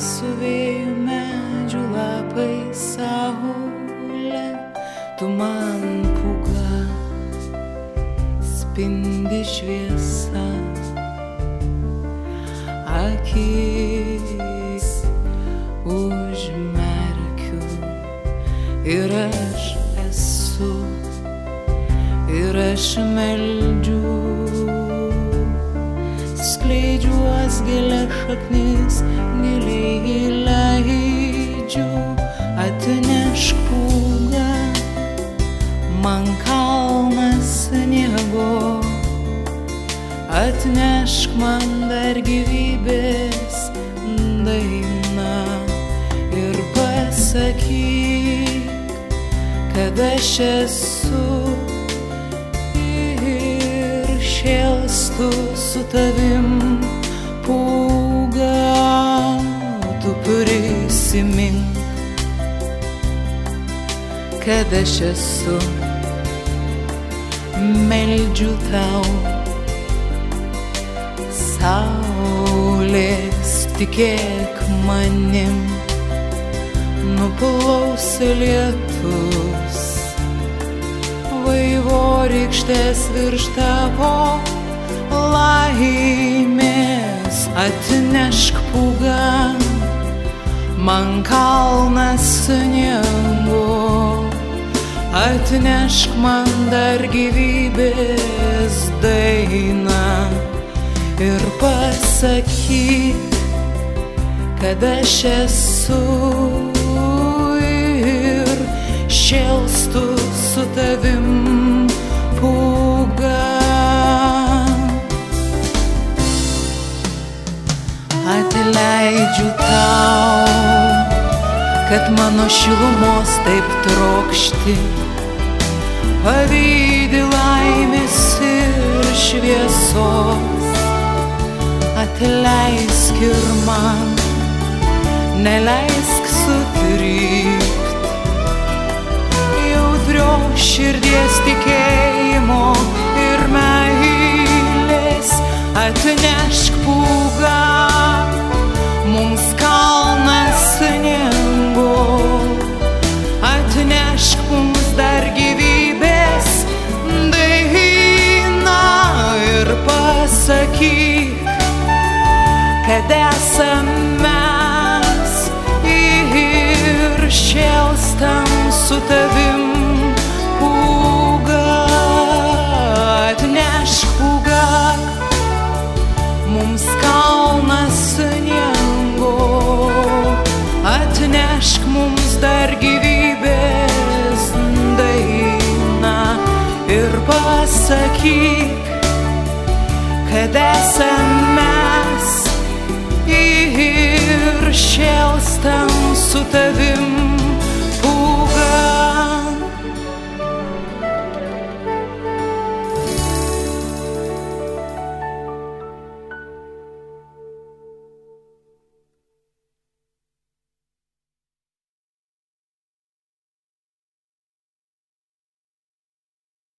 sevime lapai sahule tu man pūga spindi šviesa akis užmerkiu ir aš esu ir aš meldžiu skleidžiuos gilias šaknis giliai įleidžiu atnešk pūga man kalnas sniego atnešk man dar gyvybės dainą ir pasakyk kad aš esu ir šėlstu su tavim pūga tu prisimink kad aš esu meldžiu tau saulės tikėk manim nuplaus lietus vaivorykštės virš tavo laimės atnešk pūga man kalnas sniego atnešk man dar gyvybės dainą ir pasakyk kad aš esu ir šėlstu su tavim pūga atleidžiu tau kad mano šilumos taip trokšti pavydi laimės ir šviesos atleisk ir man neleisk sutrypt jautrios širdies tikėjimo ir meilės atnešk pūga mums kalnas sniego atnešk mums dar gyvybės dainą ir pasakyk kad esam mes ir šėlstam su tavim pūga atnešk pūga mums kalnas sniego atnešk mums dar gyvybės dainą ir pasakyk kad esam mes ir šėlstam